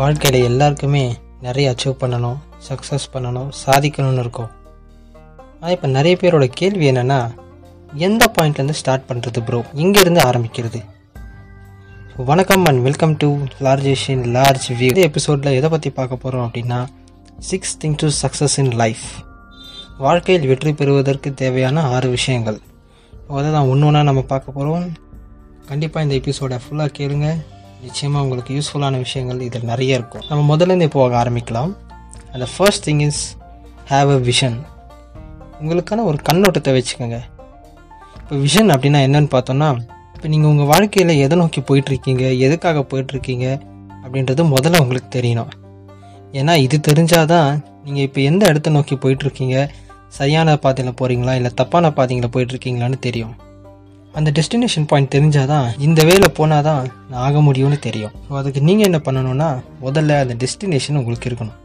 வாழ்க்கையில் எல்லாருக்குமே நிறைய அச்சீவ் பண்ணணும், சக்ஸஸ் பண்ணணும், சாதிக்கணும்னு இருக்கும். ஆனால் இப்போ நிறைய பேரோட கேள்வி என்னென்னா, எந்த பாயிண்ட்லேருந்து ஸ்டார்ட் பண்ணுறது ப்ரோ, எங்கேருந்து ஆரம்பிக்கிறது? வணக்கம் and welcome to Larjesh in large view. இந்த எபிசோடில் எதை பற்றி பார்க்க போகிறோம் அப்படின்னா, 6 things to success in life. வாழ்க்கையில் வெற்றி பெறுவதற்கு தேவையான 6 விஷயங்கள். அதை தான் ஒன்று ஒன்றா நம்ம பார்க்க போகிறோம். கண்டிப்பாக இந்த எபிசோடை ஃபுல்லாக கேளுங்க. நிச்சயமாக உங்களுக்கு யூஸ்ஃபுல்லான விஷயங்கள் இதில் நிறைய இருக்கும். நம்ம முதல்லேருந்து போக ஆரம்பிக்கலாம். அந்த first thing is have a vision. உங்களுக்கான ஒரு கண்ணோட்டத்தை வச்சுக்கோங்க. இப்போ விஷன் அப்படின்னா என்னென்னு பார்த்தோன்னா, இப்போ நீங்கள் உங்கள் வாழ்க்கையில் எதை நோக்கி போயிட்டுருக்கீங்க, எதுக்காக போயிட்டுருக்கீங்க அப்படின்றது முதல்ல உங்களுக்கு தெரியணும். ஏன்னா இது தெரிஞ்சால் தான் நீங்கள் இப்போ எந்த இடத்த நோக்கி போயிட்டுருக்கீங்க, சரியான பாதையில் போகிறீங்களா இல்லை தப்பான பாதையில் போயிட்டுருக்கீங்களான்னு தெரியும். அந்த டெஸ்டினேஷன் பாயிண்ட் தெரிஞ்சால் தான் இந்த வேலை போனால் தான் நான் ஆக முடியும்னு தெரியும். ஸோ அதுக்கு நீங்கள் என்ன பண்ணணும்னா, முதல்ல அந்த டெஸ்டினேஷன் உங்களுக்கு இருக்கணும்.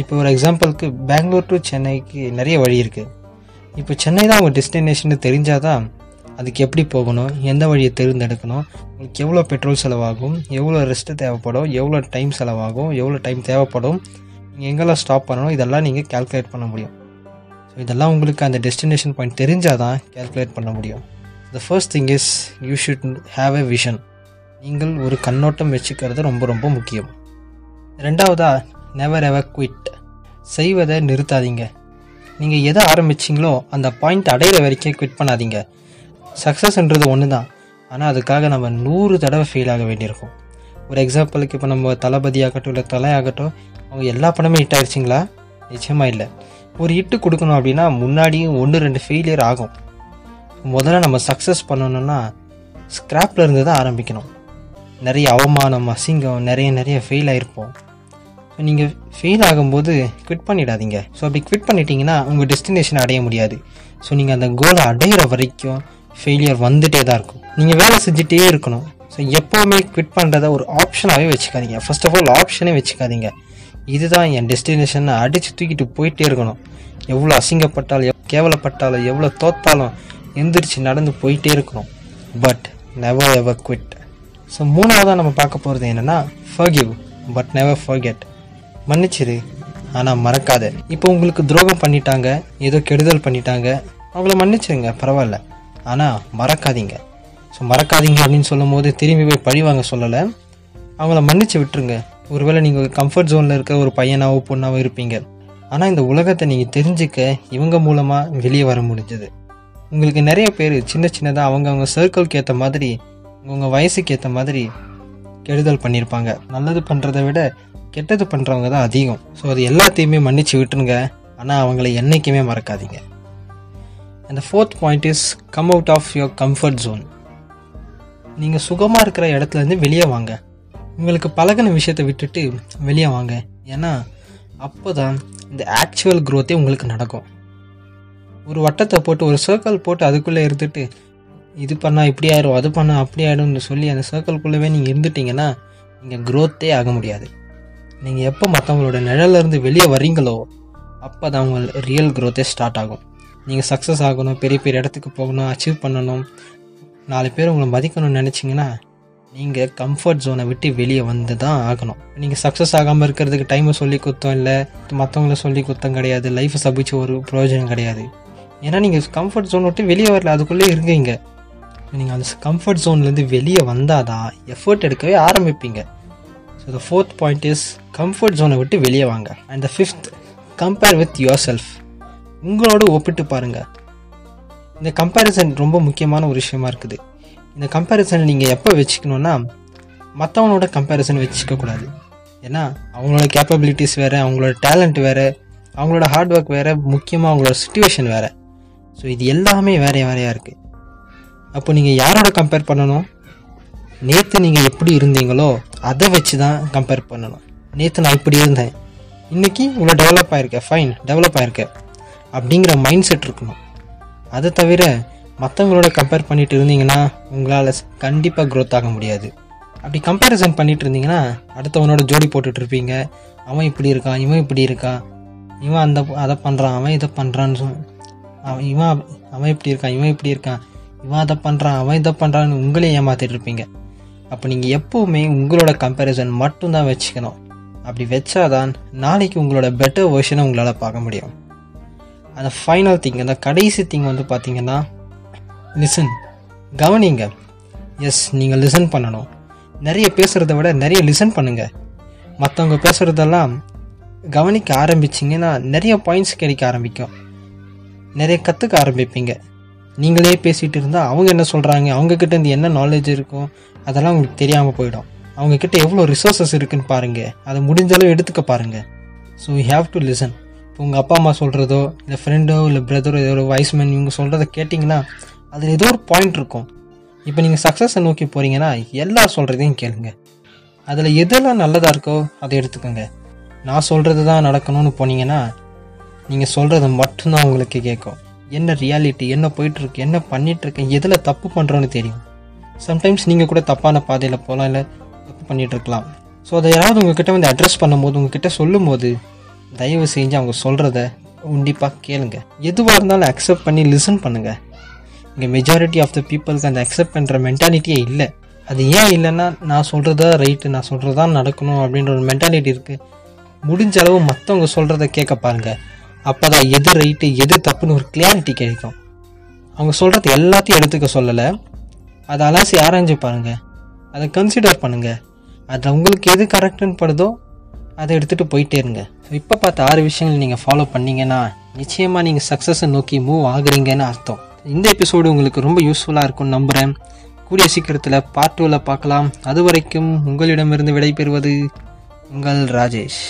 இப்போ ஒரு எக்ஸாம்பிளுக்கு பெங்களூர் டு சென்னைக்கு நிறைய வழி இருக்குது. இப்போ சென்னை தான் உங்கள் டெஸ்டினேஷன் தெரிஞ்சால் தான் அதுக்கு எப்படி போகணும், எந்த வழியை தேர்ந்தெடுக்கணும், உங்களுக்கு எவ்வளோ பெட்ரோல் செலவாகும், எவ்வளோ ரெஸ்ட்டு தேவைப்படும், எவ்வளோ டைம் செலவாகும், எவ்வளோ டைம் தேவைப்படும், நீங்கள் எங்கெல்லாம் ஸ்டாப் பண்ணணும், இதெல்லாம் நீங்கள் கேல்குலேட் பண்ண முடியும். ஸோ இதெல்லாம் உங்களுக்கு அந்த டெஸ்டினேஷன் பாயிண்ட் தெரிஞ்சால் தான் கேல்குலேட் பண்ண முடியும். The first thing is you should have a vision. நீங்கள் ஒரு கண்ணோட்டம் வச்சுக்கிறது ரொம்ப ரொம்ப முக்கியம். ரெண்டாவதாக நெவர் எவர் குவிட். செய்வதை நிறுத்தாதீங்க. நீங்கள் எதை ஆரம்பிச்சிங்களோ அந்த பாயிண்ட் அடையிற வரைக்கும் குவிட் பண்ணாதீங்க. சக்ஸஸ்ன்றது ஒன்று தான், ஆனால் அதுக்காக நம்ம 100 தடவை ஃபெயில் ஆக வேண்டியிருக்கும். ஒரு எக்ஸாம்பிளுக்கு இப்போ நம்ம தளபதி ஆகட்டும் இல்லை தலையாகட்டும், அவங்க எல்லா படமும் ஹிட் ஆகிடுச்சிங்களா? நிச்சயமாக இல்லை. ஒரு ஹிட்டு கொடுக்கணும் அப்படின்னா முன்னாடியும் 1-2 ஃபெயிலியர் ஆகும். முதல்ல நம்ம சக்ஸஸ் பண்ணணும்னா ஸ்க்ராப்பில் இருந்து தான் ஆரம்பிக்கணும். நிறைய அவமானம், அசிங்கம், நிறைய ஃபெயில் ஆகிருப்போம். ஸோ நீங்கள் ஃபெயில் ஆகும்போது குவிட் பண்ணிடாதீங்க. ஸோ அப்படி குவிட் பண்ணிட்டீங்கன்னா உங்கள் டெஸ்டினேஷன் அடைய முடியாது. ஸோ நீங்கள் அந்த கோலை அடையிற வரைக்கும் ஃபெயிலியர் வந்துகிட்டே தான் இருக்கும். நீங்கள் வேலை செஞ்சுட்டே இருக்கணும். ஸோ எப்போவுமே குவிட் பண்ணுறத ஒரு ஆப்ஷனாகவே வச்சுக்காதீங்க. ஃபர்ஸ்ட் ஆஃப் ஆல் ஆப்ஷனே வச்சுக்காதீங்க. இதுதான் என் டெஸ்டினேஷன் அடித்து தூக்கிட்டு போயிட்டே இருக்கணும். எவ்வளோ அசிங்கப்பட்டாலும், கேவலப்பட்டாலும், எவ்வளோ தோத்தாலும் எந்திரிச்சு நடந்து போயிட்டே இருக்கணும். But never ever quit. So மூணாவதாக நம்ம பார்க்க போகிறது என்னென்னா, ஃபர்கிவ் பட் நெவர் ஃபர்கெட். மன்னிச்சிரு ஆனால் மறக்காத. இப்போ உங்களுக்கு துரோகம் பண்ணிட்டாங்க, ஏதோ கெடுதல் பண்ணிட்டாங்க, அவங்கள மன்னிச்சிருங்க, பரவாயில்ல, ஆனால் மறக்காதீங்க. ஸோ மறக்காதீங்க அப்படின்னு சொல்லும் போது திரும்பி போய் பழிவாங்க சொல்லலை, அவங்கள மன்னிச்சு விட்டுருங்க. ஒருவேளை நீங்கள் கம்ஃபர்ட் ஜோனில் இருக்க ஒரு பையனாவோ பொண்ணாவோ இருப்பீங்க, ஆனால் இந்த உலகத்தை நீங்கள் தெரிஞ்சுக்க இவங்க மூலமாக வெளியே வர முடிஞ்சது. உங்களுக்கு நிறைய பேர் சின்னதாக அவங்கவுங்க சர்க்கிள்க்கு ஏற்ற மாதிரி, உங்கள் வயசுக்கு ஏற்ற மாதிரி கெடுதல் பண்ணியிருப்பாங்க. நல்லது பண்ணுறதை விட கெட்டது பண்ணுறவங்க தான் அதிகம். ஸோ அது எல்லாத்தையுமே மன்னிச்சு விட்டுருங்க, ஆனால் அவங்கள என்றைக்குமே மறக்காதீங்க. அந்த fourth point is come out of your comfort zone. நீங்கள் சுகமாக இருக்கிற இடத்துலேருந்து வெளியே வாங்க. உங்களுக்கு பழகின விஷயத்தை விட்டுட்டு வெளியே வாங்க. ஏன்னா அப்போ தான் இந்த ஆக்சுவல் க்ரோத்தே உங்களுக்கு நடக்கும். ஒரு வட்டத்தை போட்டு ஒரு சர்க்கிள் போட்டு அதுக்குள்ளே இருந்துட்டு இது பண்ணால் இப்படி ஆயிரும், அது பண்ணால் அப்படி ஆயிடும்னு சொல்லி அந்த சர்க்கிள்குள்ளவே நீங்கள் இருந்துட்டிங்கன்னா நீங்கள் க்ரோத்தே ஆக முடியாது. நீங்கள் எப்போ மற்றவங்களோட நிழலிருந்து வெளியே வரீங்களோ அப்போ தான் உங்கள் ரியல் க்ரோத்தே ஸ்டார்ட் ஆகும். நீங்கள் சக்ஸஸ் ஆகணும், பெரிய பெரிய இடத்துக்கு போகணும், அச்சீவ் பண்ணணும், 4 பேர் உங்களை மதிக்கணும்னு நினச்சிங்கன்னா நீங்கள் கம்ஃபர்ட் ஜோனை விட்டு வெளியே வந்து தான் ஆகணும். நீங்கள் சக்ஸஸ் ஆகாமல் இருக்கிறதுக்கு டைமை சொல்லி குத்தம் இல்லை, மற்றவங்கள சொல்லி குத்தம் கிடையாது, லைஃப்பை சபிச்ச ஒரு ப்ரோஜனம் கிடையாது. ஏன்னா நீங்கள் கம்ஃபர்ட் ஜோன் விட்டு வெளியே வரல, அதுக்குள்ளே இருக்கீங்க. நீங்கள் அந்த கம்ஃபர்ட் ஜோன்லேருந்து வெளியே வந்தால் தான் எஃபர்ட் எடுக்கவே ஆரம்பிப்பீங்க. So the fourth point is comfort ஜோனை விட்டு வெளியே வாங்க. And the fifth, compare with your self. உங்களோட ஒப்பிட்டு பாருங்கள். இந்த கம்பேரிசன் ரொம்ப முக்கியமான ஒரு விஷயமா இருக்குது. இந்த கம்பேரிசன் நீங்கள் எப்போ வச்சுக்கணுன்னா, மற்றவனோட கம்பேரிசன் வச்சுக்கக்கூடாது. ஏன்னா அவங்களோட கேப்பபிலிட்டிஸ் வேறு, அவங்களோட டேலண்ட் வேறு, அவங்களோட ஹார்ட் ஒர்க் வேறு, முக்கியமாக அவங்களோட சுச்சுவேஷன் வேறு. ஸோ இது எல்லாமே வேறையாக இருக்குது. அப்போ நீங்கள் யாரோட கம்பேர் பண்ணணும்? நேற்று நீங்கள் எப்படி இருந்தீங்களோ அதை வச்சு தான் கம்பேர் பண்ணணும். நேற்று நான் இப்படி இருந்தேன், இன்றைக்கி இவ்வளோ டெவலப் ஆகிருக்கேன், ஃபைன் டெவலப் ஆகிருக்கேன் அப்படிங்கிற மைண்ட் செட் இருக்கணும். அதை தவிர மற்றவங்களோட கம்பேர் பண்ணிட்டு இருந்தீங்கன்னா உங்களால் கண்டிப்பாக க்ரோத் ஆக முடியாது. அப்படி கம்பேரிசன் பண்ணிட்டு இருந்தீங்கன்னா அடுத்தவனோட ஜோடி போட்டுட்ருப்பீங்க. அவன் இப்படி இருக்கான், இவன் இப்படி இருக்கான், இவன் அதை பண்ணுறான், அவன் இதை பண்ணுறான்னு அவன் இப்படி இருக்கான், இவன் இப்படி இருக்கான், இவன் அதை பண்ணுறான், அவன் இதை பண்ணுறான்னு உங்களையும் ஏமாற்றிட்டு இருப்பீங்க. அப்போ நீங்கள் எப்போவுமே உங்களோட கம்பேரிசன் மட்டும்தான் வச்சுக்கணும். அப்படி வச்சாதான் நாளைக்கு உங்களோட பெட்டர் வெர்ஷனை உங்களால் பார்க்க முடியும். அந்த ஃபைனல் திங், அந்த கடைசி திங் வந்து பார்த்திங்கன்னா லிசன், கவனிங்க. எஸ், நீங்கள் லிசன் பண்ணணும். நிறைய பேசுகிறத விட நிறைய லிசன் பண்ணுங்கள். மற்றவங்க பேசுகிறதெல்லாம் கவனிக்க ஆரம்பிச்சிங்கன்னா நிறைய பாயிண்ட்ஸ் கிடைக்க ஆரம்பிக்கும், நிறைய கற்றுக்க ஆரம்பிப்பீங்க. நீங்களே பேசிகிட்டு இருந்தால் அவங்க என்ன சொல்கிறாங்க, அவங்கக்கிட்டேருந்து என்ன நாலேஜ் இருக்கும் அதெல்லாம் உங்களுக்கு தெரியாமல் போயிடும். அவங்கக்கிட்ட எவ்வளோ ரிசோர்ஸஸ் இருக்குதுன்னு பாருங்கள், அதை முடிஞ்சாலும் எடுத்துக்க பாருங்கள். So you have to listen. இப்போ உங்கள் அப்பா அம்மா சொல்கிறதோ இல்லை ஃப்ரெண்டோ இல்லை பிரதரோ ஏதோ ஒரு வைஸ்மேன் இவங்க சொல்கிறத கேட்டிங்கன்னா அதில் ஏதோ ஒரு பாயிண்ட் இருக்கும். இப்போ நீங்கள் சக்ஸஸை நோக்கி போகிறீங்கன்னா எல்லா சொல்கிறதையும் கேளுங்க. அதில் எதெல்லாம் நல்லதாக இருக்கோ அதை எடுத்துக்கோங்க. நான் சொல்கிறது தான் நடக்கணும்னு போனீங்கன்னா நீங்கள் சொல்கிறது மட்டும்தான் உங்களுக்கு கேட்கும். என்ன ரியாலிட்டி, என்ன போயிட்டுருக்கு, என்ன பண்ணிகிட்ருக்கேன், எதில் தப்பு பண்ணுறோன்னு தெரியும். சம்டைம்ஸ் நீங்கள் கூட தப்பான பாதையில் போகலாம், இல்லை தப்பு பண்ணிகிட்ருக்கலாம். ஸோ அதை யாராவது உங்கள்கிட்ட வந்து அட்ரஸ் பண்ணும்போது, உங்கள்கிட்ட சொல்லும் போது தயவு செஞ்சு அவங்க சொல்கிறத கண்டிப்பாக கேளுங்க. எதுவாக இருந்தாலும் அக்செப்ட் பண்ணி லிசன் பண்ணுங்கள். இங்கே மெஜாரிட்டி ஆஃப் த பீப்புளுக்கு அந்த அக்செப்ட் பண்ணுற மென்டாலிட்டியே இல்லை. அது ஏன் இல்லைன்னா, நான் சொல்கிறதா ரைட்டு, நான் சொல்கிறது தான் நடக்கணும் அப்படின்ற ஒரு மென்டாலிட்டி இருக்குது. முடிஞ்ச அளவு மற்றவங்க சொல்கிறத கேட்க பாருங்கள். அப்போ தான் எது ரைட்டு எது தப்புன்னு ஒரு கிளாரிட்டி கிடைக்கும். அவங்க சொல்கிறது எல்லாத்தையும் எடுத்துக்க சொல்லலை, அதை அலாசி ஆராய்ஞ்சு பாருங்கள், அதை கன்சிடர் பண்ணுங்கள். அது உங்களுக்கு எது கரெக்டுன்னு படுதோ அதை எடுத்துகிட்டு போயிட்டே இருங்க. இப்போ பார்த்த 6 விஷயங்கள் நீங்கள் ஃபாலோ பண்ணிங்கன்னா நிச்சயமாக நீங்கள் சக்ஸஸை நோக்கி மூவ் ஆகுறீங்கன்னு அர்த்தம். இந்த எபிசோடு உங்களுக்கு ரொம்ப யூஸ்ஃபுல்லாக இருக்கும்னு நம்புகிறேன். கூடிய சீக்கிரத்தில் பார்ட் 2ல் பார்க்கலாம். அது வரைக்கும் உங்களிடமிருந்து விடைபெறுவது உங்கள் ராஜேஷ்.